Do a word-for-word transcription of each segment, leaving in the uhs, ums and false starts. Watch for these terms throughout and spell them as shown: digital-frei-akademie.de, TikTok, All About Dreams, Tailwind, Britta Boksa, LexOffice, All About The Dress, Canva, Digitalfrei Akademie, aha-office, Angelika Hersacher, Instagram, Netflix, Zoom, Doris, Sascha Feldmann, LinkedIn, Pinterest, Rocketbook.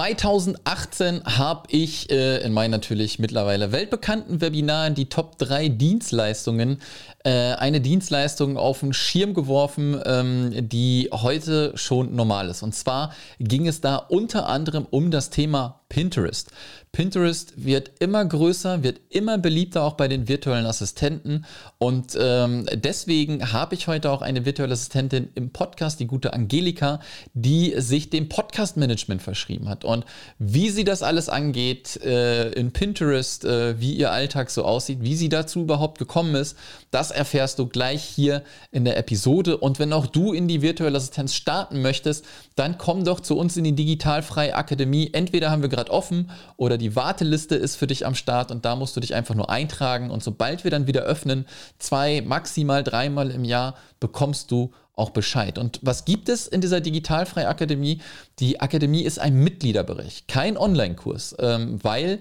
zweitausendachtzehn habe ich äh, in meinen natürlich mittlerweile weltbekannten Webinaren die Top drei Dienstleistungen, äh, eine Dienstleistung auf den Schirm geworfen, ähm, die heute schon normal ist. Und zwar ging es da unter anderem um das Thema Pinterest. Pinterest wird immer größer, wird immer beliebter, auch bei den virtuellen Assistenten. Und ähm, deswegen habe ich heute auch eine virtuelle Assistentin im Podcast, die gute Angelika, die sich dem Podcast-Management verschrieben hat. Und wie sie das alles angeht äh, in Pinterest, äh, wie ihr Alltag so aussieht, wie sie dazu überhaupt gekommen ist, das erfährst du gleich hier in der Episode. Und wenn auch du in die virtuelle Assistenz starten möchtest, dann komm doch zu uns in die Digitalfreie Akademie. Entweder haben wir gerade offen oder die Warteliste ist für dich am Start und da musst du dich einfach nur eintragen und sobald wir dann wieder öffnen, zwei, maximal dreimal im Jahr, bekommst du auch Bescheid. Und was gibt es in dieser Digitalfrei Akademie? Die Akademie ist ein Mitgliederbereich, kein Online-Kurs, ähm, weil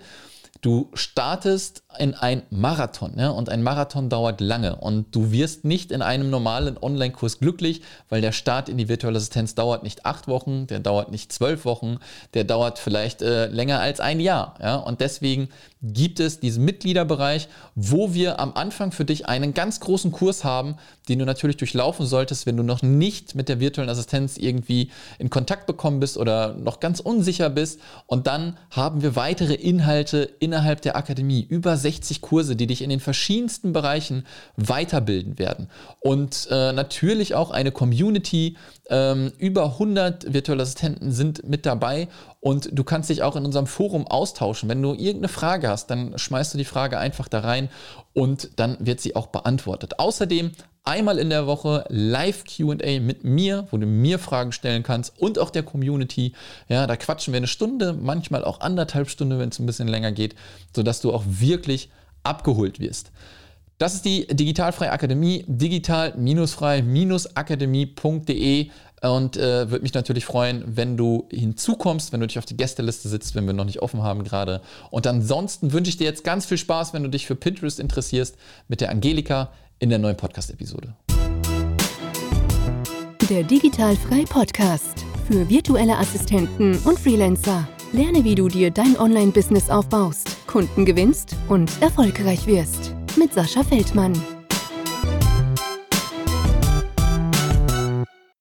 du startest in ein Marathon, ne? Und ein Marathon dauert lange und du wirst nicht in einem normalen Online-Kurs glücklich, weil der Start in die virtuelle Assistenz dauert nicht acht Wochen, der dauert nicht zwölf Wochen, der dauert vielleicht äh, länger als ein Jahr. Ja? Und deswegen gibt es diesen Mitgliederbereich, wo wir am Anfang für dich einen ganz großen Kurs haben, den du natürlich durchlaufen solltest, wenn du noch nicht mit der virtuellen Assistenz irgendwie in Kontakt gekommen bist oder noch ganz unsicher bist. Und dann haben wir weitere Inhalte in innerhalb der Akademie, über sechzig Kurse, die dich in den verschiedensten Bereichen weiterbilden werden. Und äh, natürlich auch eine Community, ähm, über hundert virtuelle Assistenten sind mit dabei und du kannst dich auch in unserem Forum austauschen. Wenn du irgendeine Frage hast, dann schmeißt du die Frage einfach da rein und dann wird sie auch beantwortet. Außerdem einmal in der Woche Live-Q und A mit mir, wo du mir Fragen stellen kannst und auch der Community. Ja, da quatschen wir eine Stunde, manchmal auch anderthalb Stunden, wenn es ein bisschen länger geht, sodass du auch wirklich abgeholt wirst. Das ist die Digitalfreie Akademie, digital-frei-akademie.de und äh, würde mich natürlich freuen, wenn du hinzukommst, wenn du dich auf die Gästeliste sitzt, wenn wir noch nicht offen haben gerade. Und ansonsten wünsche ich dir jetzt ganz viel Spaß, wenn du dich für Pinterest interessierst, mit der Angelika in der neuen Podcast-Episode. Der Digitalfrei-Podcast für virtuelle Assistenten und Freelancer. Lerne, wie du dir dein Online-Business aufbaust, Kunden gewinnst und erfolgreich wirst. Mit Sascha Feldmann.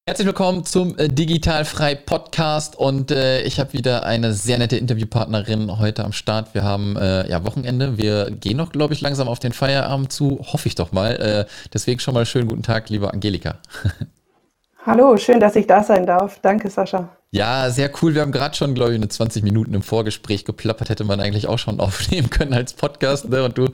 Herzlich willkommen zum Digitalfrei Podcast und äh, ich habe wieder eine sehr nette Interviewpartnerin heute am Start. Wir haben äh, ja Wochenende, wir gehen noch, glaube ich, langsam auf den Feierabend zu, hoffe ich doch mal. Äh, deswegen schon mal schönen guten Tag, liebe Angelika. Hallo, schön, dass ich da sein darf. Danke, Sascha. Ja, sehr cool. Wir haben gerade schon, glaube ich, eine zwanzig Minuten im Vorgespräch geplappert. Hätte man eigentlich auch schon aufnehmen können als Podcast. Ne? Und du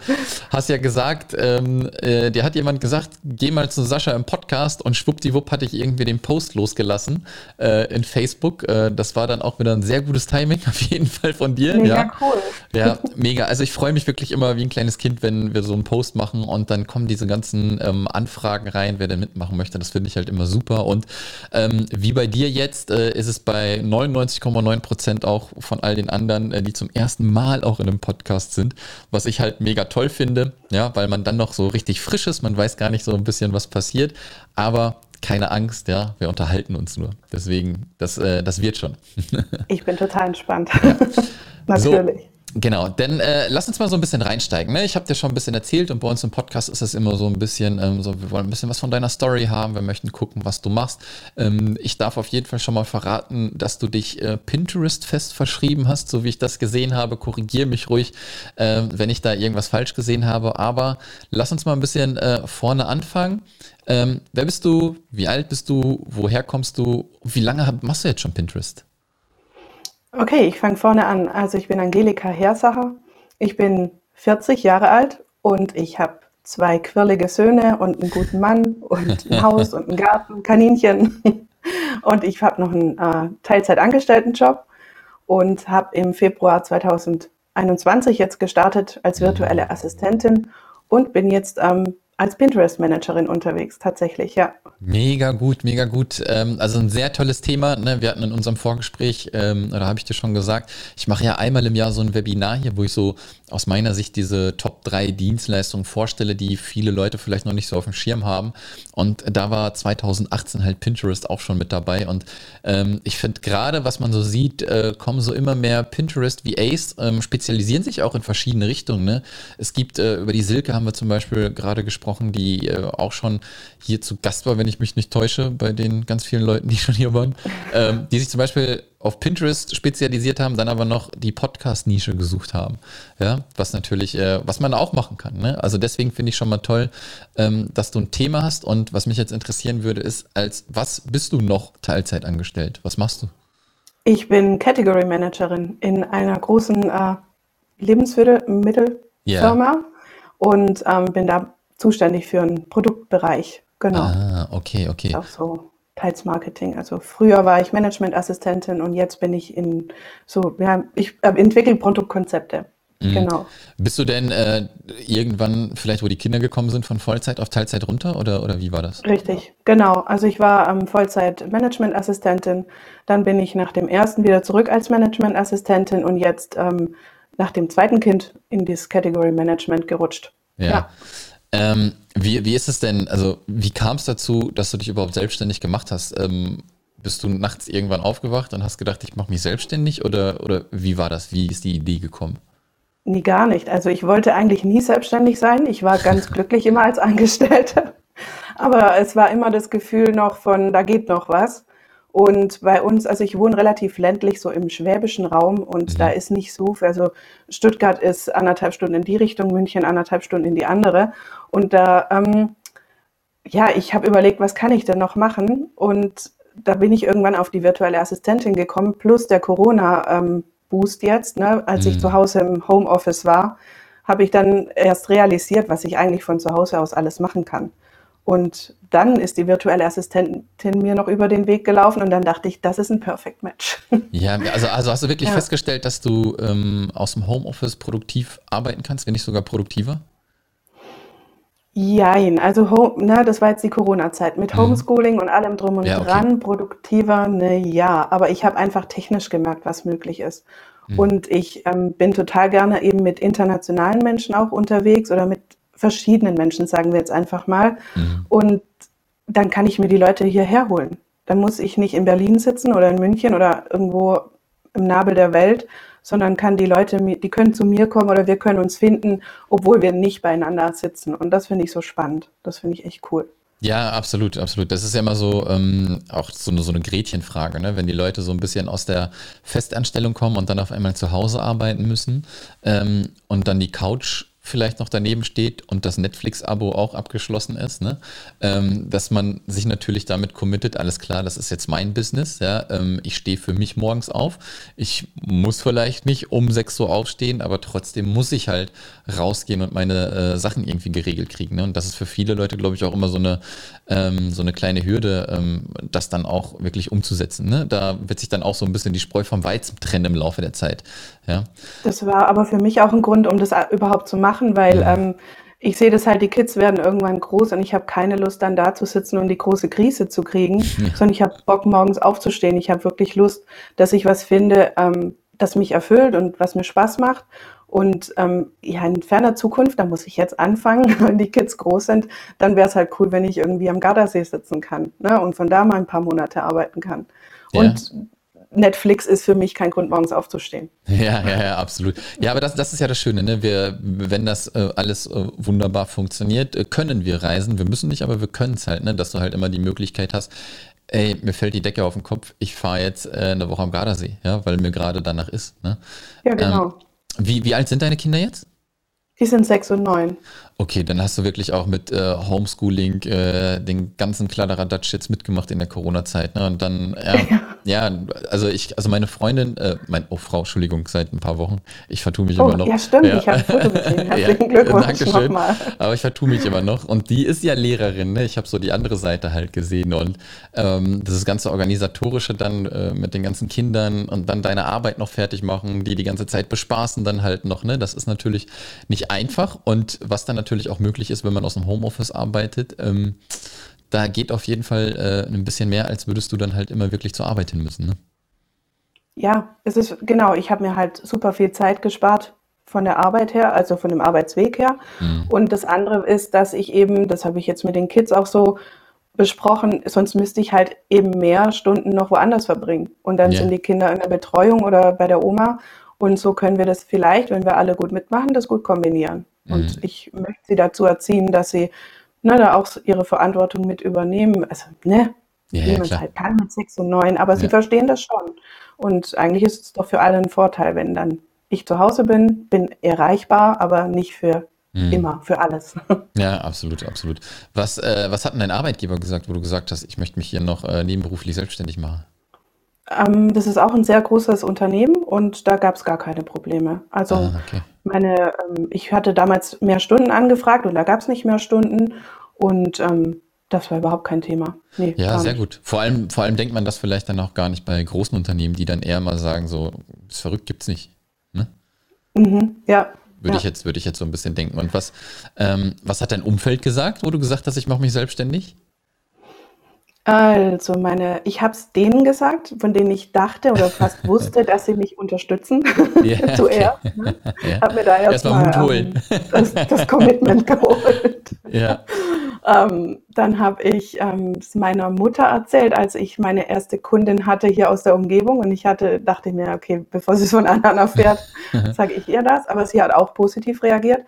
hast ja gesagt, ähm, äh, dir hat jemand gesagt, geh mal zu Sascha im Podcast und schwuppdiwupp hatte ich irgendwie den Post losgelassen äh, in Facebook. Äh, das war dann auch wieder ein sehr gutes Timing auf jeden Fall von dir. Mega ja. Cool. Ja, mega. Also ich freue mich wirklich immer wie ein kleines Kind, wenn wir so einen Post machen und dann kommen diese ganzen ähm, Anfragen rein, wer denn mitmachen möchte. Das finde ich halt immer super. Und ähm, wie bei dir jetzt äh, ist es bei neunundneunzig Komma neun Prozent auch von all den anderen, die zum ersten Mal auch in einem Podcast sind, was ich halt mega toll finde, ja, weil man dann noch so richtig frisch ist, man weiß gar nicht so ein bisschen, was passiert, aber keine Angst, ja, wir unterhalten uns nur. Deswegen, das, äh, das wird schon. Ich bin total entspannt. Ja. Natürlich. So. Genau, denn äh, lass uns mal so ein bisschen reinsteigen. Ne? Ich habe dir schon ein bisschen erzählt und bei uns im Podcast ist das immer so ein bisschen ähm, so, wir wollen ein bisschen was von deiner Story haben, wir möchten gucken, was du machst. Ähm, ich darf auf jeden Fall schon mal verraten, dass du dich äh, Pinterest fest verschrieben hast, so wie ich das gesehen habe. Korrigiere mich ruhig, äh, wenn ich da irgendwas falsch gesehen habe, aber lass uns mal ein bisschen äh, vorne anfangen. Ähm, wer bist du? Wie alt bist du? Woher kommst du? Wie lange hab, machst du jetzt schon Pinterest? Okay, ich fange vorne an. Also ich bin Angelika Hersacher, ich bin vierzig Jahre alt und ich habe zwei quirlige Söhne und einen guten Mann und ein Haus und einen Garten, Kaninchen und ich habe noch einen äh, Teilzeitangestelltenjob und habe im Februar zweitausendeinundzwanzig jetzt gestartet als virtuelle Assistentin und bin jetzt am als Pinterest-Managerin unterwegs, tatsächlich, ja. Mega gut, mega gut. Also ein sehr tolles Thema. Wir hatten in unserem Vorgespräch, oder habe ich dir schon gesagt, ich mache ja einmal im Jahr so ein Webinar hier, wo ich so aus meiner Sicht diese Top drei Dienstleistungen vorstelle, die viele Leute vielleicht noch nicht so auf dem Schirm haben. Und da war zweitausendachtzehn halt Pinterest auch schon mit dabei. Und ich finde gerade, was man so sieht, kommen so immer mehr Pinterest-V As, spezialisieren sich auch in verschiedene Richtungen. Es gibt, über die Silke haben wir zum Beispiel gerade gesprochen, die äh, auch schon hier zu Gast war, wenn ich mich nicht täusche, bei den ganz vielen Leuten, die schon hier waren, ähm, die sich zum Beispiel auf Pinterest spezialisiert haben, dann aber noch die Podcast-Nische gesucht haben. Ja, was natürlich, äh, was man auch machen kann. Ne? Also deswegen finde ich schon mal toll, ähm, dass du ein Thema hast, und was mich jetzt interessieren würde, ist, als was bist du noch Teilzeit angestellt? Was machst du? Ich bin Category Managerin in einer großen äh, Lebensmittelfirma, yeah, und ähm, bin da zuständig für einen Produktbereich, genau. Ah, okay, okay. Auch so teils Marketing. Also früher war ich Managementassistentin und jetzt bin ich in so, ja, ich entwickle Produktkonzepte, mhm, genau. Bist du denn äh, irgendwann, vielleicht wo die Kinder gekommen sind, von Vollzeit auf Teilzeit runter, oder, oder wie war das? Richtig, genau. Also ich war ähm, Vollzeit-Managementassistentin, dann bin ich nach dem ersten wieder zurück als Managementassistentin und jetzt ähm, nach dem zweiten Kind in das Category Management gerutscht. Ja, ja. Ähm, wie, wie ist es denn, also wie kam es dazu, dass du dich überhaupt selbstständig gemacht hast? Ähm, bist du nachts irgendwann aufgewacht und hast gedacht, ich mache mich selbstständig, oder, oder wie war das? Wie ist die Idee gekommen? Nee, gar nicht. Also ich wollte eigentlich nie selbstständig sein. Ich war ganz glücklich immer als Angestellte. Aber es war immer das Gefühl noch von, da geht noch was. Und bei uns, also ich wohne relativ ländlich, so im schwäbischen Raum, und mhm, da ist nicht so, also Stuttgart ist anderthalb Stunden in die Richtung, München anderthalb Stunden in die andere. Und da, ähm, ja, ich habe überlegt, was kann ich denn noch machen? Und da bin ich irgendwann auf die virtuelle Assistentin gekommen, plus der Corona-Boost ähm, jetzt, ne? Als mhm, ich zu Hause im Homeoffice war, habe ich dann erst realisiert, was ich eigentlich von zu Hause aus alles machen kann. Und dann ist die virtuelle Assistentin mir noch über den Weg gelaufen und dann dachte ich, das ist ein Perfect Match. Ja, also, also hast du wirklich ja. festgestellt, dass du ähm, aus dem Homeoffice produktiv arbeiten kannst, wenn nicht sogar produktiver? Jein, also Home, na, das war jetzt die Corona-Zeit mit Homeschooling, mhm, und allem drum und ja, okay, dran, produktiver, ne, ja, aber ich habe einfach technisch gemerkt, was möglich ist. Mhm. Und ich ähm, bin total gerne eben mit internationalen Menschen auch unterwegs oder mit verschiedenen Menschen, sagen wir jetzt einfach mal. Mhm. Und dann kann ich mir die Leute hierher holen. Dann muss ich nicht in Berlin sitzen oder in München oder irgendwo im Nabel der Welt, sondern kann die Leute, die können zu mir kommen oder wir können uns finden, obwohl wir nicht beieinander sitzen. Und das finde ich so spannend. Das finde ich echt cool. Ja, absolut, absolut. Das ist ja immer so ähm, auch so eine, so eine Gretchenfrage, ne? Wenn die Leute so ein bisschen aus der Festanstellung kommen und dann auf einmal zu Hause arbeiten müssen ähm, und dann die Couch vielleicht noch daneben steht und das Netflix-Abo auch abgeschlossen ist, ne? ähm, dass man sich natürlich damit committet, alles klar, das ist jetzt mein Business, ja? ähm, ich stehe für mich morgens auf, ich muss vielleicht nicht um sechs Uhr aufstehen, aber trotzdem muss ich halt rausgehen und meine äh, Sachen irgendwie geregelt kriegen, ne? Und das ist für viele Leute, glaube ich, auch immer so eine, ähm, so eine kleine Hürde, ähm, das dann auch wirklich umzusetzen, ne? Da wird sich dann auch so ein bisschen die Spreu vom Weizen trennen im Laufe der Zeit. Ja? Das war aber für mich auch ein Grund, um das überhaupt zu machen, weil ähm, ich sehe das halt, die Kids werden irgendwann groß und ich habe keine Lust, dann da zu sitzen und die große Krise zu kriegen, ja, sondern ich habe Bock, morgens aufzustehen. Ich habe wirklich Lust, dass ich was finde, ähm, das mich erfüllt und was mir Spaß macht. Und ähm, ja, in ferner Zukunft, da muss ich jetzt anfangen, wenn die Kids groß sind, dann wäre es halt cool, wenn ich irgendwie am Gardasee sitzen kann, ne? Und von da mal ein paar Monate arbeiten kann. Ja. Und Netflix ist für mich kein Grund, morgens aufzustehen. Ja, ja, ja, absolut. Ja, aber das, das ist ja das Schöne, ne? Wir, wenn das äh, alles äh, wunderbar funktioniert, äh, können wir reisen. Wir müssen nicht, aber wir können es halt, ne? Dass du halt immer die Möglichkeit hast, ey, mir fällt die Decke auf den Kopf, ich fahre jetzt äh, eine Woche am Gardasee, ja, weil mir gerade danach ist. Ne? Ja, genau. Ähm, wie, wie alt sind deine Kinder jetzt? Die sind sechs und neun. Okay, dann hast du wirklich auch mit äh, Homeschooling äh, den ganzen Kladderadatsch jetzt mitgemacht in der Corona-Zeit. Ne? Und dann, ja, ja, ja, also ich, also meine Freundin, äh, mein, oh Frau, Entschuldigung, seit ein paar Wochen, ich vertue mich oh, immer noch. Ja, stimmt, ja, ich habe ein Foto gesehen. Herzlichen ja, Glückwunsch nochmal. Aber ich vertue mich immer noch. Und die ist ja Lehrerin, ne? Ich habe so die andere Seite halt gesehen. Und ähm, das ganze Organisatorische dann äh, mit den ganzen Kindern und dann deine Arbeit noch fertig machen, die die ganze Zeit bespaßen dann halt noch. Ne? Das ist natürlich nicht ziemlich einfach und was dann natürlich auch möglich ist, wenn man aus dem Homeoffice arbeitet, ähm, da geht auf jeden Fall äh, ein bisschen mehr, als würdest du dann halt immer wirklich zur Arbeit hin müssen, ne? Ja, es ist genau, ich habe mir halt super viel Zeit gespart von der Arbeit her, also von dem Arbeitsweg her. Mhm. Und das andere ist, dass ich eben, das habe ich jetzt mit den Kids auch so besprochen, sonst müsste ich halt eben mehr Stunden noch woanders verbringen. Und dann yeah. sind die Kinder in der Betreuung oder bei der Oma. Und so können wir das vielleicht, wenn wir alle gut mitmachen, das gut kombinieren. Mhm. Und ich möchte sie dazu erziehen, dass sie na, da auch ihre Verantwortung mit übernehmen. Also, ne? Ja, ja, man halt kann mit sechs und neun, aber ja. sie verstehen das schon. Und eigentlich ist es doch für alle ein Vorteil, wenn dann ich zu Hause bin, bin erreichbar, aber nicht für mhm. immer, für alles. Ja, absolut, absolut. Was, äh, was hat denn dein Arbeitgeber gesagt, wo du gesagt hast, ich möchte mich hier noch äh, nebenberuflich selbstständig machen? Ähm, das ist auch ein sehr großes Unternehmen und da gab es gar keine Probleme. Also ah, okay. meine, ähm, ich hatte damals mehr Stunden angefragt und da gab es nicht mehr Stunden und ähm, das war überhaupt kein Thema. Nee, ja, sehr nicht. Gut. Vor allem, vor allem denkt man das vielleicht dann auch gar nicht bei großen Unternehmen, die dann eher mal sagen, so, ist verrückt, gibt's nicht. Ne? Mhm, ja. Würde, ja. Ich jetzt, würde ich jetzt so ein bisschen denken. Und was, ähm, was hat dein Umfeld gesagt, wo du gesagt hast, ich mache mich selbstständig? Also meine, ich habe es denen gesagt, von denen ich dachte oder fast wusste, dass sie mich unterstützen. Yeah, zuerst. Okay. Ne? Yeah. Hab mir da erstmal erst ähm, das, das Commitment geholt. Yeah. Ähm, dann habe ich ähm, es meiner Mutter erzählt, als ich meine erste Kundin hatte hier aus der Umgebung und ich hatte, dachte mir, okay, bevor sie es von anderen erfährt, sage ich ihr das. Aber sie hat auch positiv reagiert.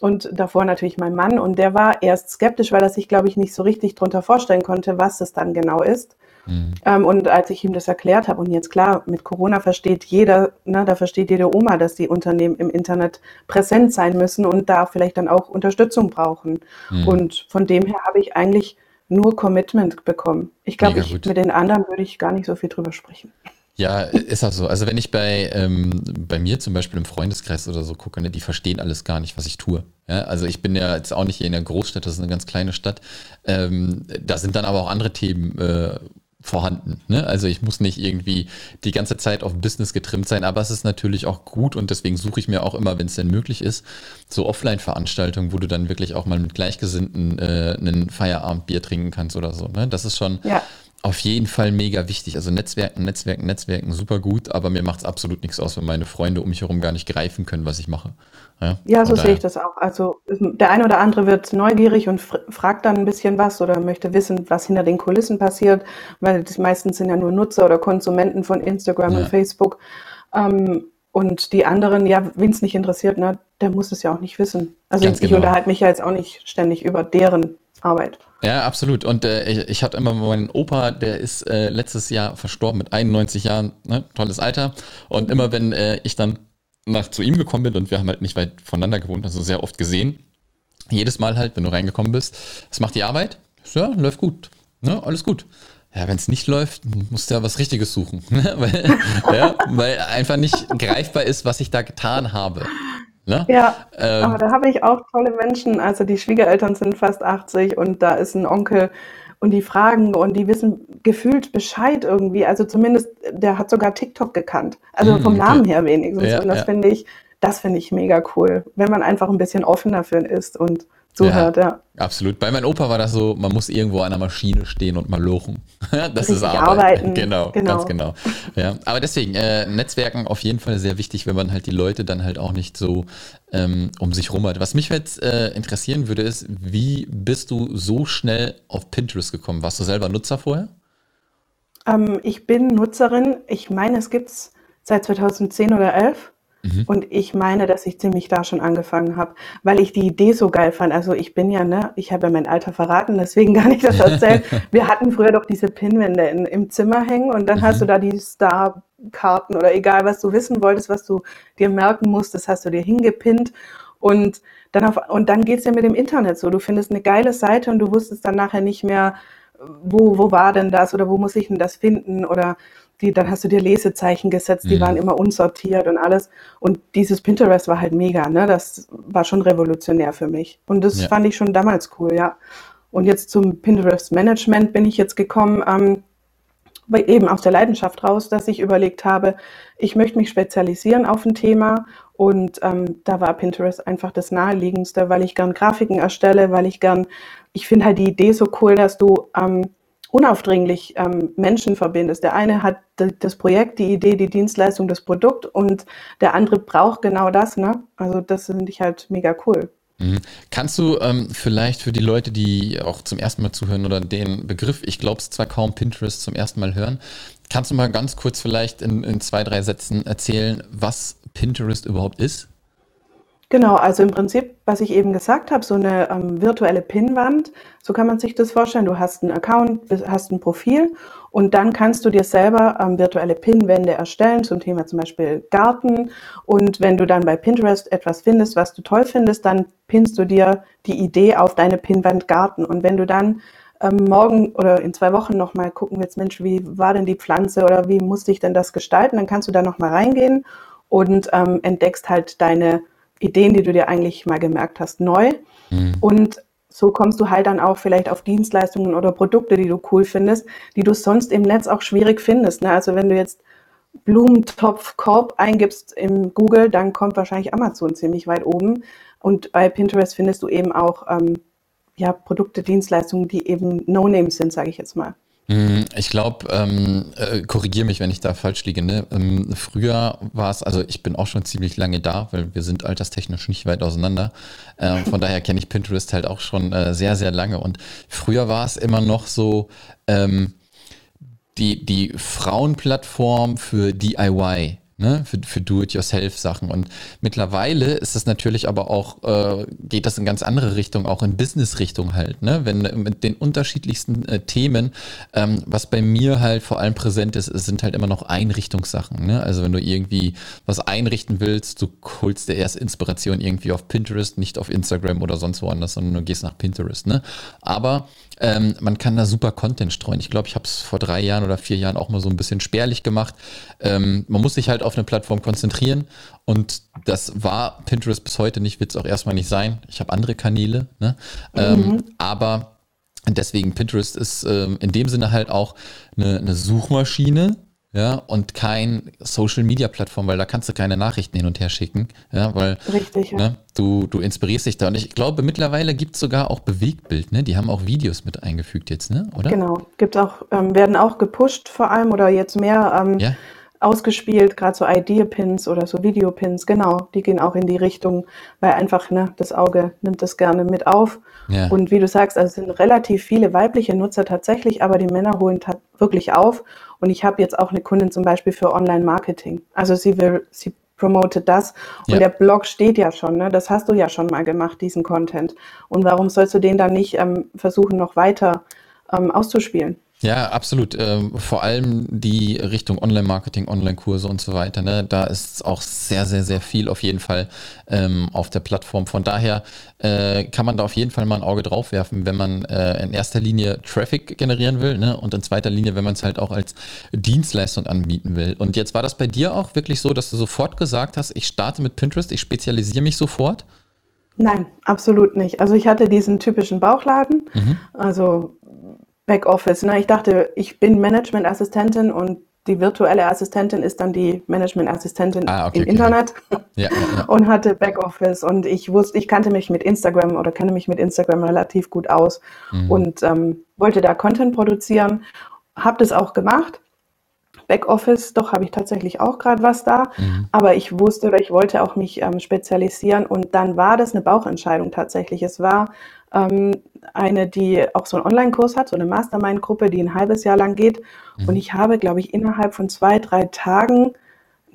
Und davor natürlich mein Mann und der war erst skeptisch, weil er sich, glaube ich, nicht so richtig drunter vorstellen konnte, was das dann genau ist. Mhm. Ähm, und als ich ihm das erklärt habe und jetzt klar, mit Corona versteht jeder, ne, da versteht jede Oma, dass die Unternehmen im Internet präsent sein müssen und da vielleicht dann auch Unterstützung brauchen. Mhm. Und von dem her habe ich eigentlich nur Commitment bekommen. Ich glaube, mit den anderen würde ich gar nicht so viel drüber sprechen. Ja, ist auch so. Also wenn ich bei ähm, bei mir zum Beispiel im Freundeskreis oder so gucke, ne, die verstehen alles gar nicht, was ich tue. Ja, also ich bin ja jetzt auch nicht hier in der Großstadt, das ist eine ganz kleine Stadt. Ähm, da sind dann aber auch andere Themen äh, vorhanden. Ne? Also ich muss nicht irgendwie die ganze Zeit auf Business getrimmt sein, aber es ist natürlich auch gut und deswegen suche ich mir auch immer, wenn es denn möglich ist, so Offline-Veranstaltungen, wo du dann wirklich auch mal mit Gleichgesinnten äh, einen Feierabendbier trinken kannst oder so. Ne? Das ist schon... Ja. Auf jeden Fall mega wichtig. Also Netzwerken, Netzwerken, Netzwerken, super gut, aber mir macht es absolut nichts aus, wenn meine Freunde um mich herum gar nicht greifen können, was ich mache. Ja, ja so sehe ich das auch. Also der eine oder andere wird neugierig und f- fragt dann ein bisschen was oder möchte wissen, was hinter den Kulissen passiert, weil die meisten sind ja nur Nutzer oder Konsumenten von Instagram ja. und Facebook. Ähm, und die anderen, ja, wen es nicht interessiert, na, der muss es ja auch nicht wissen. Also Ganz ich genau. unterhalte mich ja jetzt auch nicht ständig über deren Arbeit. Ja, absolut. Und äh, ich, ich hatte immer meinen Opa, der ist äh, letztes Jahr verstorben mit einundneunzig Jahren, ne? Tolles Alter. Und immer wenn äh, ich dann nach zu ihm gekommen bin und wir haben halt nicht weit voneinander gewohnt, also sehr oft gesehen, jedes Mal halt, wenn du reingekommen bist, was macht die Arbeit? Ja, läuft gut. Ne? Alles gut. Ja, wenn es nicht läuft, musst du ja was Richtiges suchen. Ne? Weil, ja, weil einfach nicht greifbar ist, was ich da getan habe. Ne? Ja, ähm, aber da habe ich auch tolle Menschen, also die Schwiegereltern sind fast achtzig und da ist ein Onkel und die fragen und die wissen gefühlt Bescheid irgendwie, also zumindest, der hat sogar TikTok gekannt, also vom okay. Namen her wenigstens ja, und das ja. finde ich, das finde ich mega cool, wenn man einfach ein bisschen offener dafür ist und zuhört, ja, ja. Absolut. Bei meinem Opa war das so, man muss irgendwo an einer Maschine stehen und mal lochen. Das Richtig ist Arbeit. Arbeiten. Genau, genau, ganz genau. Ja. Aber deswegen, äh, Netzwerken auf jeden Fall sehr wichtig, wenn man halt die Leute dann halt auch nicht so ähm, um sich rum hat. Was mich jetzt äh, interessieren würde, ist, wie bist du so schnell auf Pinterest gekommen? Warst du selber Nutzer vorher? Ähm, ich bin Nutzerin. Ich meine, es gibt es seit zweitausendzehn oder elf. Mhm. Und ich meine, dass ich ziemlich da schon angefangen habe, weil ich die Idee so geil fand. Also ich bin ja, ne, ich habe ja mein Alter verraten, deswegen gar nicht das erzählen. Wir hatten früher doch diese Pinwände in, im Zimmer hängen und dann mhm. hast du da die Star-Karten oder egal, was du wissen wolltest, was du dir merken musstest, hast du dir hingepinnt. Und dann, auf, und dann geht's dir mit dem Internet so. Du findest eine geile Seite und du wusstest dann nachher nicht mehr, wo, wo war denn das oder wo muss ich denn das finden oder... Die, dann hast du dir Lesezeichen gesetzt, die mhm. waren immer unsortiert und alles. Und dieses Pinterest war halt mega, ne? Das war schon revolutionär für mich. Und das ja. fand ich schon damals cool, ja. Und jetzt zum Pinterest-Management bin ich jetzt gekommen, ähm, aber eben aus der Leidenschaft raus, dass ich überlegt habe, ich möchte mich spezialisieren auf ein Thema, und ähm, da war Pinterest einfach das Naheliegendste, weil ich gern Grafiken erstelle, weil ich gern, ich finde halt die Idee so cool, dass du ähm, unaufdringlich ähm, Menschen verbindest. Der eine hat das Projekt, die Idee, die Dienstleistung, das Produkt, und der andere braucht genau das, ne? Also das finde ich halt mega cool. Mhm. Kannst du ähm, vielleicht für die Leute, die auch zum ersten Mal zuhören oder den Begriff, ich glaube es zwar kaum, Pinterest zum ersten Mal hören, kannst du mal ganz kurz vielleicht in, in zwei, drei Sätzen erzählen, was Pinterest überhaupt ist? Genau, also im Prinzip, was ich eben gesagt habe, so eine ähm, virtuelle Pinnwand, so kann man sich das vorstellen. Du hast einen Account, hast ein Profil, und dann kannst du dir selber ähm, virtuelle Pinnwände erstellen zum Thema zum Beispiel Garten, und wenn du dann bei Pinterest etwas findest, was du toll findest, dann pinnst du dir die Idee auf deine Pinnwand Garten, und wenn du dann ähm, morgen oder in zwei Wochen nochmal gucken willst, Mensch, wie war denn die Pflanze oder wie musste ich denn das gestalten, dann kannst du da nochmal reingehen und ähm, entdeckst halt deine Ideen, die du dir eigentlich mal gemerkt hast, neu. Mhm. Und so kommst du halt dann auch vielleicht auf Dienstleistungen oder Produkte, die du cool findest, die du sonst im Netz auch schwierig findest, ne? Also wenn du jetzt Blumentopfkorb eingibst im Google, dann kommt wahrscheinlich Amazon ziemlich weit oben. Und bei Pinterest findest du eben auch ähm, ja, Produkte, Dienstleistungen, die eben No-Name sind, sage ich jetzt mal. Ich glaube, ähm, äh, korrigiere mich, wenn ich da falsch liege, ne? Ähm, früher war es, also ich bin auch schon ziemlich lange da, weil wir sind alterstechnisch nicht weit auseinander. Ähm, von daher kenne ich Pinterest halt auch schon äh, sehr, sehr lange. Und früher war es immer noch so ähm, die, die Frauenplattform für D I Y. Ne, für, für Do-it-yourself-Sachen. Und mittlerweile ist das natürlich aber auch, äh, geht das in ganz andere Richtung, auch in Business-Richtung halt, ne? Wenn mit den unterschiedlichsten äh, Themen, ähm, was bei mir halt vor allem präsent ist, sind halt immer noch Einrichtungssachen, ne? Also wenn du irgendwie was einrichten willst, du holst dir erst Inspiration irgendwie auf Pinterest, nicht auf Instagram oder sonst woanders, sondern du gehst nach Pinterest, ne? Aber ähm, man kann da super Content streuen. Ich glaube, ich habe es vor drei Jahren oder vier Jahren auch mal so ein bisschen spärlich gemacht. Ähm, man muss sich halt auf eine Plattform konzentrieren, und das war Pinterest bis heute nicht, wird es auch erstmal nicht sein. Ich habe andere Kanäle, ne? Mhm. Ähm, aber deswegen Pinterest ist ähm, in dem Sinne halt auch eine, eine Suchmaschine, ja, und kein Social-Media-Plattform, weil da kannst du keine Nachrichten hin und her schicken, ja, weil Richtig, ja. ne, du, du inspirierst dich da. Und ich glaube, mittlerweile gibt es sogar auch Bewegtbild, ne? Die haben auch Videos mit eingefügt jetzt, ne? Oder? Genau, gibt auch, ähm, werden auch gepusht vor allem oder jetzt mehr ähm, ja. ausgespielt, gerade so Idea-Pins oder so Video-Pins, genau, die gehen auch in die Richtung, weil einfach, ne, das Auge nimmt das gerne mit auf. Ja. Und wie du sagst, also sind relativ viele weibliche Nutzer tatsächlich, aber die Männer holen ta- wirklich auf. Und ich habe jetzt auch eine Kundin zum Beispiel für Online-Marketing. Also sie will, sie promotet das. Und ja. der Blog steht ja schon, ne? Das hast du ja schon mal gemacht, diesen Content. Und warum sollst du den dann nicht ähm, versuchen, noch weiter ähm, auszuspielen? Ja, absolut. Ähm, vor allem die Richtung Online-Marketing, Online-Kurse und so weiter, ne? Da ist auch sehr, sehr, sehr viel auf jeden Fall ähm, auf der Plattform. Von daher äh, kann man da auf jeden Fall mal ein Auge drauf werfen, wenn man äh, in erster Linie Traffic generieren will, ne? Und in zweiter Linie, wenn man es halt auch als Dienstleistung anbieten will. Und jetzt war das bei dir auch wirklich so, dass du sofort gesagt hast, ich starte mit Pinterest, ich spezialisiere mich sofort? Nein, absolut nicht. Also ich hatte diesen typischen Bauchladen, mhm. also Backoffice, ne? Ich dachte, ich bin Managementassistentin und die virtuelle Assistentin ist dann die Managementassistentin ah, okay, im okay, Internet okay. Ja, ja, ja. und hatte Backoffice, und ich wusste, ich kannte mich mit Instagram oder kenne mich mit Instagram relativ gut aus mhm. und ähm, wollte da Content produzieren, habe das auch gemacht. Backoffice, doch, habe ich tatsächlich auch gerade was da, mhm. aber ich wusste oder ich wollte auch mich ähm, spezialisieren, und dann war das eine Bauchentscheidung tatsächlich. Es war ähm, eine, die auch so einen Online-Kurs hat, so eine Mastermind-Gruppe, die ein halbes Jahr lang geht, mhm. und ich habe, glaube ich, innerhalb von zwei, drei Tagen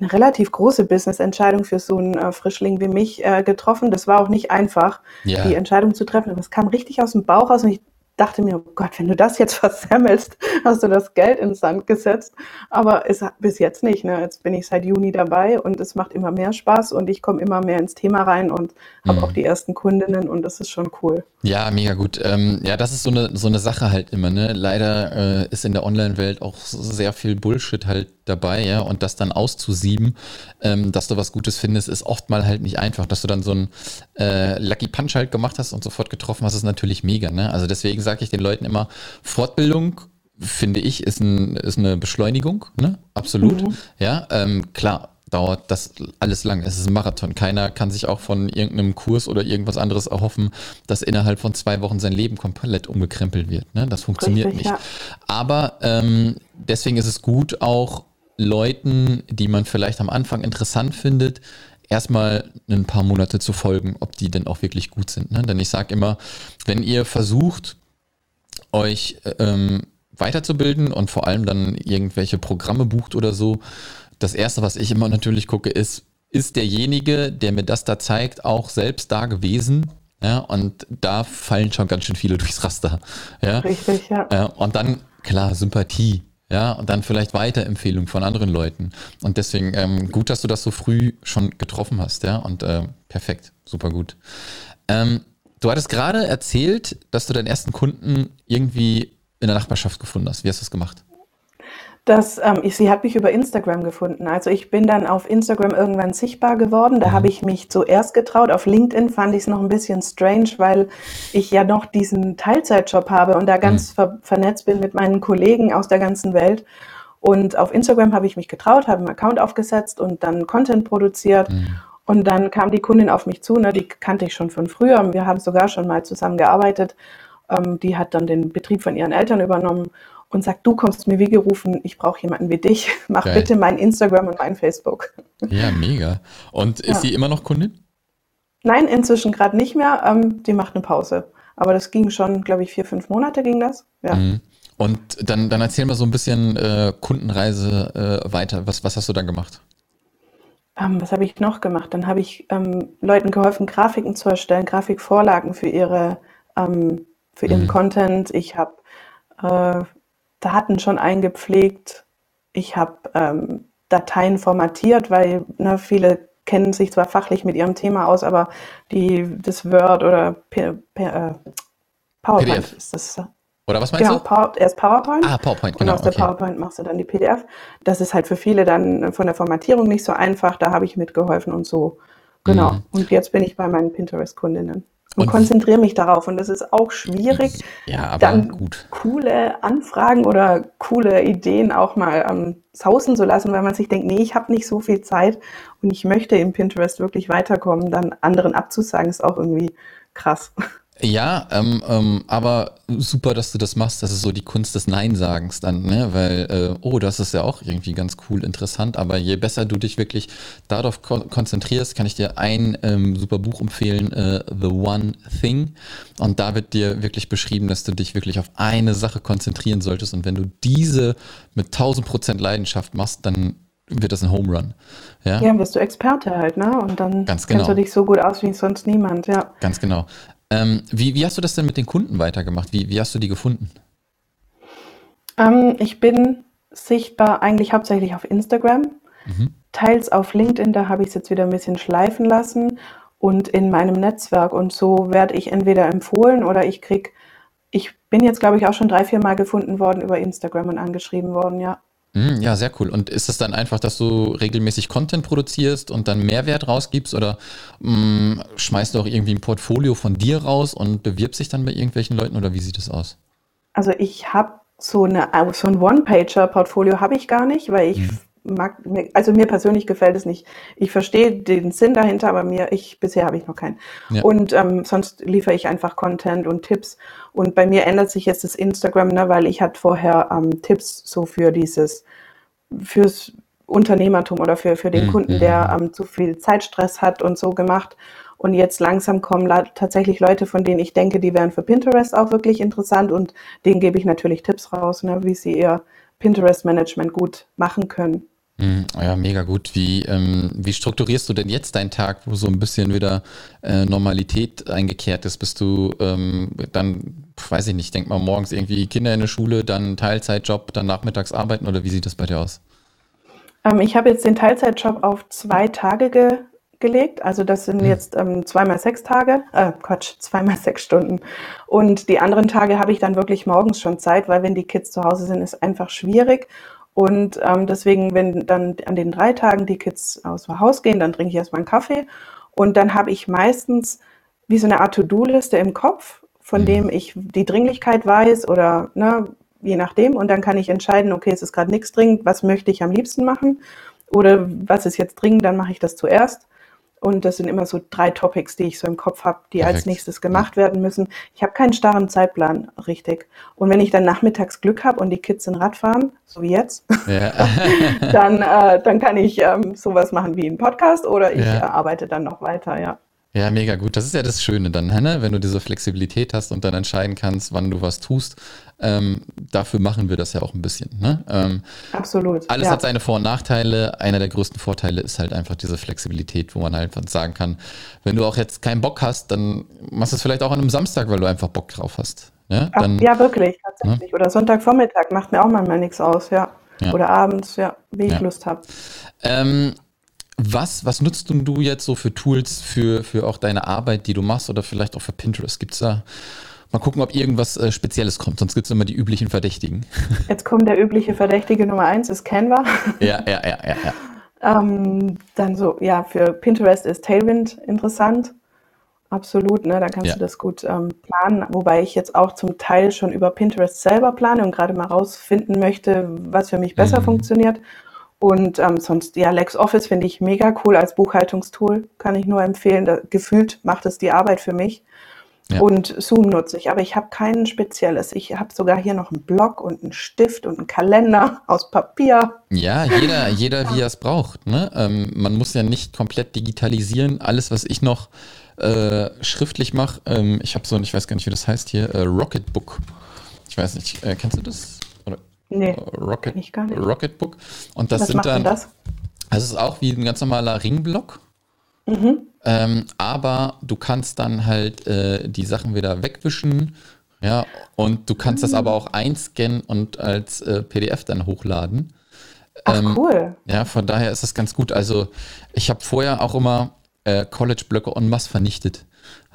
eine relativ große Business-Entscheidung für so einen äh, Frischling wie mich äh, getroffen. Das war auch nicht einfach, ja. die Entscheidung zu treffen, aber es kam richtig aus dem Bauch raus, und ich dachte mir, oh Gott, wenn du das jetzt versemmelst, hast du das Geld ins Sand gesetzt. Aber es bis jetzt nicht, ne? Jetzt bin ich seit Juni dabei, und es macht immer mehr Spaß, und ich komme immer mehr ins Thema rein und habe mhm. auch die ersten Kundinnen, und das ist schon cool. Ja, mega gut. Ähm, ja, das ist so eine so eine Sache halt immer, ne? Leider äh, ist in der Online-Welt auch sehr viel Bullshit halt dabei, ja, und das dann auszusieben, ähm, dass du was Gutes findest, ist oftmal halt nicht einfach. Dass du dann so einen äh, Lucky Punch halt gemacht hast und sofort getroffen hast, ist natürlich mega, ne? Also deswegen sage ich den Leuten immer, Fortbildung finde ich, ist, ein, ist eine Beschleunigung, ne? Absolut. Mhm. Ja, ähm, klar, dauert das alles lang. Es ist ein Marathon. Keiner kann sich auch von irgendeinem Kurs oder irgendwas anderes erhoffen, dass innerhalb von zwei Wochen sein Leben komplett umgekrempelt wird. Ne? Das funktioniert Richtig, nicht. Ja. Aber ähm, deswegen ist es gut, auch Leuten, die man vielleicht am Anfang interessant findet, erstmal ein paar Monate zu folgen, ob die denn auch wirklich gut sind. Ne? Denn ich sage immer, wenn ihr versucht, euch ähm, weiterzubilden und vor allem dann irgendwelche Programme bucht oder so, das Erste, was ich immer natürlich gucke, ist, ist derjenige, der mir das da zeigt, auch selbst da gewesen? Ja, und da fallen schon ganz schön viele durchs Raster. Ja? Richtig, ja. ja. Und dann, klar, Sympathie. Ja, und dann vielleicht Weiterempfehlung von anderen Leuten. Und deswegen ähm, gut, dass du das so früh schon getroffen hast. Ja, und äh, perfekt, super gut. Ähm, du hattest gerade erzählt, dass du deinen ersten Kunden irgendwie in der Nachbarschaft gefunden hast. Wie hast du das gemacht? Das, ähm, ich, sie hat mich über Instagram gefunden. Also ich bin dann auf Instagram irgendwann sichtbar geworden. Da mhm. habe ich mich zuerst getraut. Auf LinkedIn fand ich es noch ein bisschen strange, weil ich ja noch diesen Teilzeitjob habe und da ganz mhm. ver- vernetzt bin mit meinen Kollegen aus der ganzen Welt. Und auf Instagram habe ich mich getraut, habe einen Account aufgesetzt und dann Content produziert. Mhm. Und dann kam die Kundin auf mich zu, ne? Die kannte ich schon von früher. Und wir haben sogar schon mal zusammen gearbeitet. Ähm, die hat dann den Betrieb von ihren Eltern übernommen. Und sagt, du kommst mir wie gerufen, ich brauche jemanden wie dich. Mach Geil. Bitte mein Instagram und mein Facebook. Ja, mega. Und ist ja. sie immer noch Kundin? Nein, inzwischen gerade nicht mehr. Ähm, die macht eine Pause. Aber das ging schon, glaube ich, vier, fünf Monate ging das. Ja. Mhm. Und dann, dann erzähl mal so ein bisschen äh, Kundenreise äh, weiter. Was, was hast du dann gemacht? Ähm, was habe ich noch gemacht? Dann habe ich ähm, Leuten geholfen, Grafiken zu erstellen, Grafikvorlagen für, ihre, ähm, für ihren mhm. Content. Ich habe... Äh, Daten schon eingepflegt. Ich habe ähm, Dateien formatiert, weil ne, viele kennen sich zwar fachlich mit ihrem Thema aus, aber die das Word oder P- P- äh, PowerPoint P D F. Ist das. Oder was meinst genau, du? Power, erst PowerPoint. Ah, PowerPoint, genau. Und aus okay. der PowerPoint machst du dann die P D F. Das ist halt für viele dann von der Formatierung nicht so einfach. Da habe ich mitgeholfen und so. Genau. Mhm. Und jetzt bin ich bei meinen Pinterest-Kundinnen. Und, und konzentriere mich darauf. Und das ist auch schwierig, ja, aber dann gut. coole Anfragen oder coole Ideen auch mal ähm, sausen zu lassen, weil man sich denkt, nee, ich habe nicht so viel Zeit und ich möchte im Pinterest wirklich weiterkommen. Dann anderen abzusagen, ist auch irgendwie krass. Ja, ähm, ähm, aber super, dass du das machst. Das ist so die Kunst des Nein-Sagens dann, ne? Weil, äh, oh, das ist ja auch irgendwie ganz cool, interessant. Aber je besser du dich wirklich darauf kon- konzentrierst, kann ich dir ein ähm, super Buch empfehlen, äh, The One Thing. Und da wird dir wirklich beschrieben, dass du dich wirklich auf eine Sache konzentrieren solltest. Und wenn du diese mit tausend Prozent Leidenschaft machst, dann wird das ein Home Run. Ja, ja, bist du Experte halt, ne? Und dann ganz genau. kennst du dich so gut aus wie sonst niemand, ja. Ganz genau. Ähm, wie, wie hast du das denn mit den Kunden weitergemacht? Wie, wie hast du die gefunden? Ähm, ich bin sichtbar eigentlich hauptsächlich auf Instagram, mhm. teils auf LinkedIn, da habe ich es jetzt wieder ein bisschen schleifen lassen und in meinem Netzwerk. Und so werde ich entweder empfohlen oder ich kriege, ich bin jetzt glaube ich auch schon drei, vier Mal gefunden worden über Instagram und angeschrieben worden, ja. Ja, sehr cool. Und ist es dann einfach, dass du regelmäßig Content produzierst und dann Mehrwert rausgibst oder mh, schmeißt du auch irgendwie ein Portfolio von dir raus und bewirbst dich dann bei irgendwelchen Leuten oder wie sieht das aus? Also ich habe so, so ein One-Pager-Portfolio habe ich gar nicht, weil ich mhm. mag, also mir persönlich gefällt es nicht. Ich verstehe den Sinn dahinter, aber mir, ich, bisher habe ich noch keinen. Ja. Und ähm, sonst liefere ich einfach Content und Tipps. Und bei mir ändert sich jetzt das Instagram, ne, weil ich hatte vorher ähm, Tipps so für dieses, fürs Unternehmertum oder für, für den mhm. Kunden, der ähm, zu viel Zeitstress hat und so gemacht. Und jetzt langsam kommen la- tatsächlich Leute, von denen ich denke, die wären für Pinterest auch wirklich interessant. Und denen gebe ich natürlich Tipps raus, ne, wie sie ihr Pinterest-Management gut machen können. Ja, mega gut. Wie, ähm, wie strukturierst du denn jetzt deinen Tag, wo so ein bisschen wieder äh, Normalität eingekehrt ist? Bist du ähm, dann, weiß ich nicht, denk mal morgens irgendwie Kinder in der Schule, dann Teilzeitjob, dann nachmittags arbeiten oder wie sieht das bei dir aus? Ähm, ich habe jetzt den Teilzeitjob auf zwei Tage ge- gelegt. Also das sind hm. jetzt ähm, zweimal sechs Tage, äh, Quatsch, zweimal sechs Stunden. Und die anderen Tage habe ich dann wirklich morgens schon Zeit, weil wenn die Kids zu Hause sind, ist einfach schwierig. Und ähm, deswegen, wenn dann an den drei Tagen die Kids aus dem Haus gehen, dann trinke ich erstmal einen Kaffee. Und dann habe ich meistens wie so eine Art To-Do-Liste im Kopf, von dem ich die Dringlichkeit weiß oder ne, je nachdem. Und dann kann ich entscheiden, okay, es ist gerade nichts dringend, was möchte ich am liebsten machen? Oder was ist jetzt dringend, dann mache ich das zuerst. Und das sind immer so drei Topics, die ich so im Kopf habe, die Perfekt. Als nächstes gemacht werden müssen. Ich habe keinen starren Zeitplan, richtig. Und wenn ich dann nachmittags Glück habe und die Kids sind Radfahren, so wie jetzt, ja. dann, äh, dann kann ich ähm, sowas machen wie einen Podcast oder ich ja. äh, arbeite dann noch weiter, ja. Ja, mega gut. Das ist ja das Schöne dann, Hanna, wenn du diese Flexibilität hast und dann entscheiden kannst, wann du was tust. Ähm, dafür machen wir das ja auch ein bisschen. Ne? Ähm, Absolut. Alles ja. hat seine Vor- und Nachteile. Einer der größten Vorteile ist halt einfach diese Flexibilität, wo man halt sagen kann, wenn du auch jetzt keinen Bock hast, dann machst du es vielleicht auch an einem Samstag, weil du einfach Bock drauf hast. Ja, dann, Ach, ja wirklich, tatsächlich. Ne? Oder Sonntagvormittag macht mir auch manchmal nichts aus. ja. ja. Oder abends, ja, wie ich ja. Lust habe. Ähm, Was, was nutzt du jetzt so für Tools für, für auch deine Arbeit, die du machst oder vielleicht auch für Pinterest? Gibt's da, mal gucken, ob irgendwas äh, Spezielles kommt, sonst gibt es immer die üblichen Verdächtigen. Jetzt kommt der übliche Verdächtige Nummer eins, ist Canva. Ja, ja, ja, ja. ja. ähm, dann so, ja, für Pinterest ist Tailwind interessant. Absolut, ne? Da kannst ja. du das gut ähm, planen, wobei ich jetzt auch zum Teil schon über Pinterest selber plane und gerade mal rausfinden möchte, was für mich besser mhm. funktioniert. Und ähm, sonst, ja, LexOffice finde ich mega cool als Buchhaltungstool, kann ich nur empfehlen. Da, gefühlt macht es die Arbeit für mich. Ja. Und Zoom nutze ich, aber ich habe kein spezielles. Ich habe sogar hier noch einen Block und einen Stift und einen Kalender aus Papier. Ja, jeder, jeder ja. wie er es braucht. Ne? Ähm, man muss ja nicht komplett digitalisieren. Alles, was ich noch äh, schriftlich mache, ähm, ich habe so, ich weiß gar nicht, wie das heißt hier, äh, Rocketbook. Ich weiß nicht, äh, kennst du das? Nee, Rocket, ich gar nicht. Rocketbook. Und das Was sind dann. Das? Also es ist auch wie ein ganz normaler Ringblock. Mhm. Ähm, aber du kannst dann halt äh, die Sachen wieder wegwischen. Ja, und du kannst mhm. das aber auch einscannen und als äh, P D F dann hochladen. Ähm, Ach, cool. Ja, von daher ist das ganz gut. Also ich habe vorher auch immer äh, College-Blöcke en masse vernichtet.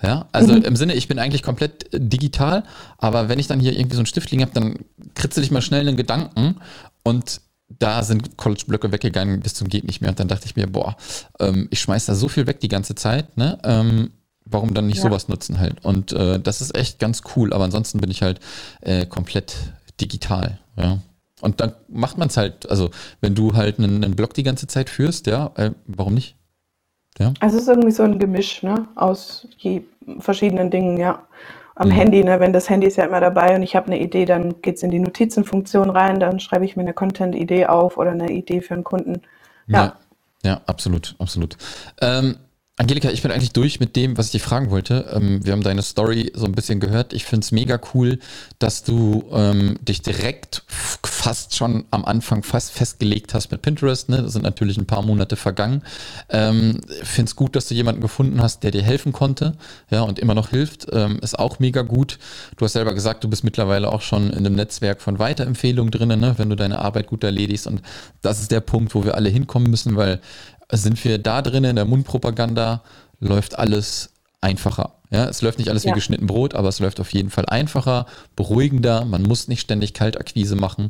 Ja, also mhm. im Sinne, ich bin eigentlich komplett digital, aber wenn ich dann hier irgendwie so einen Stift liegen habe, dann kritzel ich mal schnell einen Gedanken und da sind College-Blöcke weggegangen bis zum geht nicht mehr und dann dachte ich mir, boah, ähm, ich schmeiß da so viel weg die ganze Zeit, ne? Ähm, warum dann nicht ja. sowas nutzen halt? Und äh, das ist echt ganz cool, aber ansonsten bin ich halt äh, komplett digital, ja. Und dann macht man es halt, also wenn du halt einen, einen Blog die ganze Zeit führst, ja, äh, warum nicht? Ja. Also es ist irgendwie so ein Gemisch, ne, aus je verschiedenen Dingen, ja. Am ja. Handy, ne, wenn das Handy ist ja immer dabei und ich habe eine Idee, dann geht's in die Notizenfunktion rein, dann schreibe ich mir eine Content-Idee auf oder eine Idee für einen Kunden. Ja, ja, ja absolut, absolut. Ähm, Angelika, ich bin eigentlich durch mit dem, was ich dich fragen wollte. Ähm, wir haben deine Story so ein bisschen gehört. Ich finde es mega cool, dass du ähm, dich direkt fast schon am Anfang fast festgelegt hast mit Pinterest. Ne? Da sind natürlich ein paar Monate vergangen. Ähm, finde es gut, dass du jemanden gefunden hast, der dir helfen konnte, ja, und immer noch hilft. Ähm, ist auch mega gut. Du hast selber gesagt, du bist mittlerweile auch schon in einem Netzwerk von Weiterempfehlungen drin, ne? Wenn du deine Arbeit gut erledigst. Und das ist der Punkt, wo wir alle hinkommen müssen, weil sind wir da drin in der Mundpropaganda, läuft alles einfacher. Ja, es läuft nicht alles ja. wie geschnitten Brot, aber es läuft auf jeden Fall einfacher, beruhigender. Man muss nicht ständig Kaltakquise machen,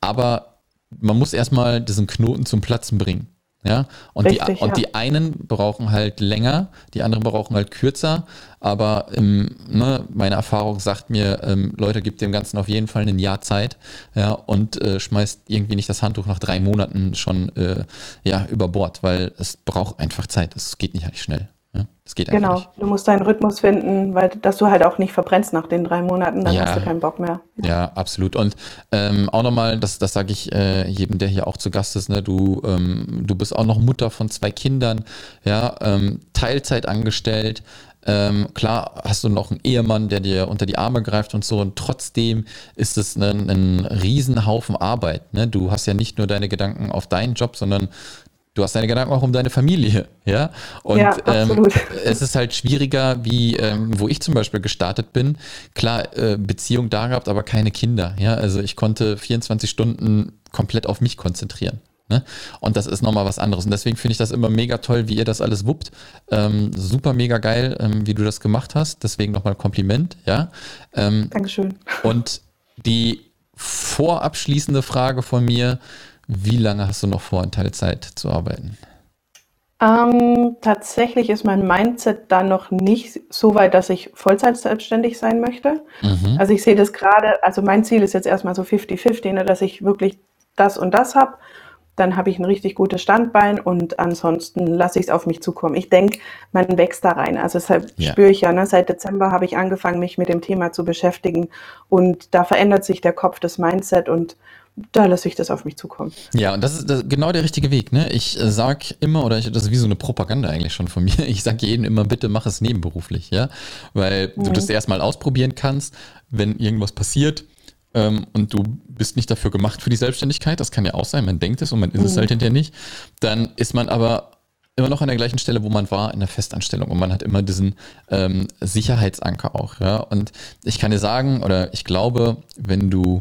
aber man muss erstmal diesen Knoten zum Platzen bringen. Ja, und, Richtig, die, ja. und die einen brauchen halt länger, die anderen brauchen halt kürzer, aber ähm, ne, meine Erfahrung sagt mir, ähm, Leute, gebt dem Ganzen auf jeden Fall ein Jahr Zeit, ja, und äh, schmeißt irgendwie nicht das Handtuch nach drei Monaten schon äh, ja, über Bord, weil es braucht einfach Zeit, es geht nicht halt schnell. Ja? Es geht einfach genau, nicht. Du musst deinen Rhythmus finden, weil dass du halt auch nicht verbrennst nach den drei Monaten, dann ja. hast du keinen Bock mehr. Ja, absolut. Und ähm, auch nochmal, das, das sage ich äh, jedem, der hier auch zu Gast ist, ne, du, ähm, du bist auch noch Mutter von zwei Kindern, ja, ähm, Teilzeit angestellt, ähm, klar hast du noch einen Ehemann, der dir unter die Arme greift und so, und trotzdem ist es ein, ein Riesenhaufen Arbeit. Ne? Du hast ja nicht nur deine Gedanken auf deinen Job, sondern du hast deine Gedanken auch um deine Familie, ja? Und ja, ähm, es ist halt schwieriger, wie ähm, wo ich zum Beispiel gestartet bin. Klar, äh, Beziehung da gehabt, aber keine Kinder, ja? Also ich konnte vierundzwanzig Stunden komplett auf mich konzentrieren, ne? Und das ist nochmal was anderes. Und deswegen finde ich das immer mega toll, wie ihr das alles wuppt. Ähm, super mega geil, ähm, wie du das gemacht hast. Deswegen nochmal ein Kompliment, ja? Ähm, Dankeschön. Und die vorabschließende Frage von mir: Wie lange hast du noch vor, in Teilzeit zu arbeiten? Ähm, tatsächlich ist mein Mindset da noch nicht so weit, dass ich Vollzeit selbstständig sein möchte. Mhm. Also ich sehe das gerade, also mein Ziel ist jetzt erstmal so fünfzig fünfzig, ne, dass ich wirklich das und das habe. Dann habe ich ein richtig gutes Standbein und ansonsten lasse ich es auf mich zukommen. Ich denke, man wächst da rein. Also deshalb Ja. spüre ich ja, ne, seit Dezember habe ich angefangen, mich mit dem Thema zu beschäftigen und da verändert sich der Kopf, das Mindset und da lasse ich das auf mich zukommen. Ja, und das ist das, genau der richtige Weg. Ne? Ich äh, sag immer, oder ich, das ist wie so eine Propaganda eigentlich schon von mir, ich sage jedem immer, bitte mach es nebenberuflich, ja, weil mhm. du das erstmal ausprobieren kannst, wenn irgendwas passiert ähm, und du bist nicht dafür gemacht für die Selbstständigkeit, das kann ja auch sein, man denkt es und man ist mhm. es halt hinterher nicht, dann ist man aber immer noch an der gleichen Stelle, wo man war, in der Festanstellung. Und man hat immer diesen ähm, Sicherheitsanker auch. Ja? Und ich kann dir sagen, oder ich glaube, wenn du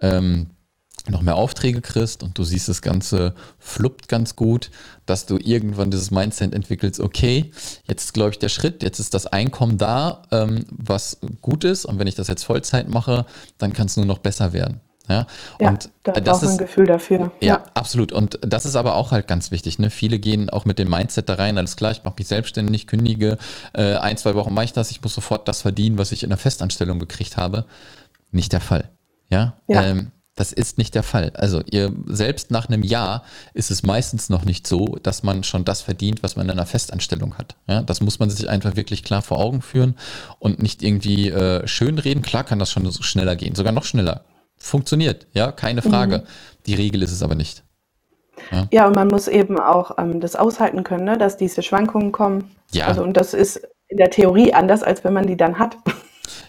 ähm, noch mehr Aufträge kriegst und du siehst, das Ganze fluppt ganz gut, dass du irgendwann dieses Mindset entwickelst, okay, jetzt ist, glaube ich, der Schritt, jetzt ist das Einkommen da, ähm, was gut ist und wenn ich das jetzt Vollzeit mache, dann kann es nur noch besser werden. Ja, ja, und da das ist auch ein Gefühl dafür. Ja, ja, absolut. Und das ist aber auch halt ganz wichtig. Ne? Viele gehen auch mit dem Mindset da rein, alles klar, ich mache mich selbstständig, kündige, äh, ein, zwei Wochen mache ich das, ich muss sofort das verdienen, was ich in der Festanstellung gekriegt habe. Nicht der Fall. Ja, ja. Ähm, das ist nicht der Fall. Also ihr selbst nach einem Jahr ist es meistens noch nicht so, dass man schon das verdient, was man in einer Festanstellung hat. Ja, das muss man sich einfach wirklich klar vor Augen führen und nicht irgendwie äh, schönreden. Klar kann das schon so schneller gehen, sogar noch schneller. Funktioniert, ja, keine Frage. Mhm. Die Regel ist es aber nicht. Ja, ja, und man muss eben auch ähm, das aushalten können, ne? Dass diese Schwankungen kommen. Ja. Also, und das ist in der Theorie anders, als wenn man die dann hat.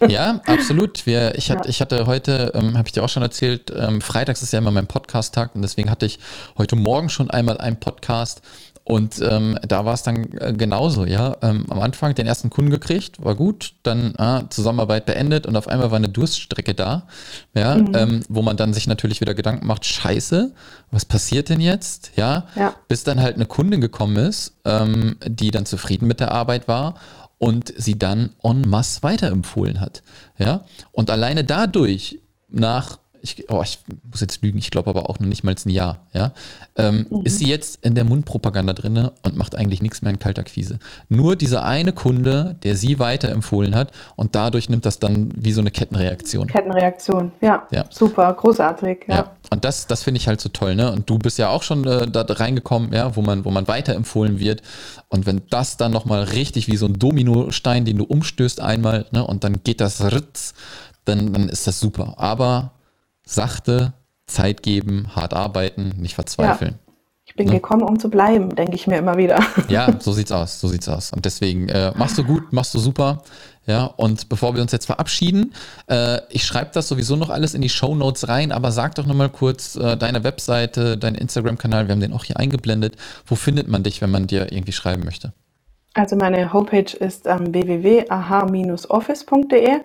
Ja, absolut. Wir, ich, hat, ja. ich hatte heute, ähm, habe ich dir auch schon erzählt, ähm, freitags ist ja immer mein Podcast-Tag und deswegen hatte ich heute Morgen schon einmal einen Podcast und ähm, da war es dann äh, genauso, ja. Ähm, am Anfang den ersten Kunden gekriegt, war gut, dann ah, Zusammenarbeit beendet und auf einmal war eine Durststrecke da, ja, mhm. ähm, wo man dann sich natürlich wieder Gedanken macht, scheiße, was passiert denn jetzt, ja, ja. bis dann halt eine Kundin gekommen ist, ähm, die dann zufrieden mit der Arbeit war und sie dann en masse weiterempfohlen hat. Ja? Und alleine dadurch nach, ich, oh, ich muss jetzt lügen, ich glaube aber auch noch nicht mal ein Jahr, ja? ähm, mhm. ist sie jetzt in der Mundpropaganda drinne und macht eigentlich nichts mehr in Kaltakquise. Nur dieser eine Kunde, der sie weiterempfohlen hat und dadurch nimmt das dann wie so eine Kettenreaktion. Kettenreaktion, ja, ja. super, großartig. Ja. Ja. Und das, das finde ich halt so toll, ne? Und du bist ja auch schon äh, da reingekommen, ja, wo man, wo man weiterempfohlen wird. Und wenn das dann nochmal richtig wie so ein Dominostein, den du umstößt einmal, ne, und dann geht das ritz, dann, dann ist das super. Aber sachte, Zeit geben, hart arbeiten, nicht verzweifeln. Ja. Ich bin ne? gekommen, um zu bleiben, denke ich mir immer wieder. Ja, so sieht's aus, so sieht's aus. Und deswegen äh, machst du gut, machst du super. Ja, und bevor wir uns jetzt verabschieden, äh, ich schreibe das sowieso noch alles in die Shownotes rein, aber sag doch nochmal kurz äh, deine Webseite, deinen Instagram-Kanal, wir haben den auch hier eingeblendet. Wo findet man dich, wenn man dir irgendwie schreiben möchte? Also meine Homepage ist ähm, w w w punkt aha office punkt de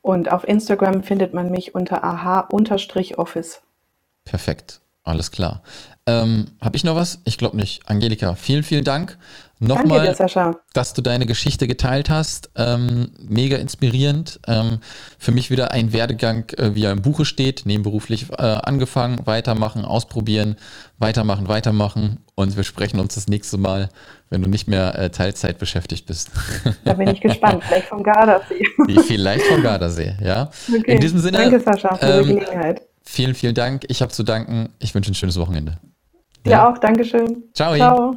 und auf Instagram findet man mich unter aha-office. Perfekt, alles klar. Ähm, habe ich noch was? Ich glaube nicht. Angelika, vielen, vielen Dank. Nochmal, danke dir, Sascha, dass du deine Geschichte geteilt hast. Ähm, mega inspirierend. Ähm, für mich wieder ein Werdegang, äh, wie er im Buche steht. Nebenberuflich äh, angefangen, weitermachen, ausprobieren, weitermachen, weitermachen. Und wir sprechen uns das nächste Mal, wenn du nicht mehr äh, Teilzeit beschäftigt bist. Da bin ich gespannt. Vielleicht vom Gardasee. Vielleicht vom Gardasee, ja. Okay. In diesem Sinne. Danke, Sascha, für ähm, die Gelegenheit. Vielen, vielen Dank. Ich habe zu danken. Ich wünsche ein schönes Wochenende. Dir ja. auch. Dankeschön. Ciao. Ciao.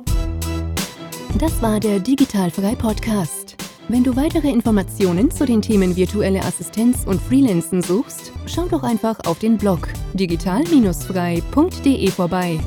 Das war der Digitalfrei Podcast. Wenn du weitere Informationen zu den Themen virtuelle Assistenz und Freelancen suchst, schau doch einfach auf den Blog digital dash frei punkt de vorbei.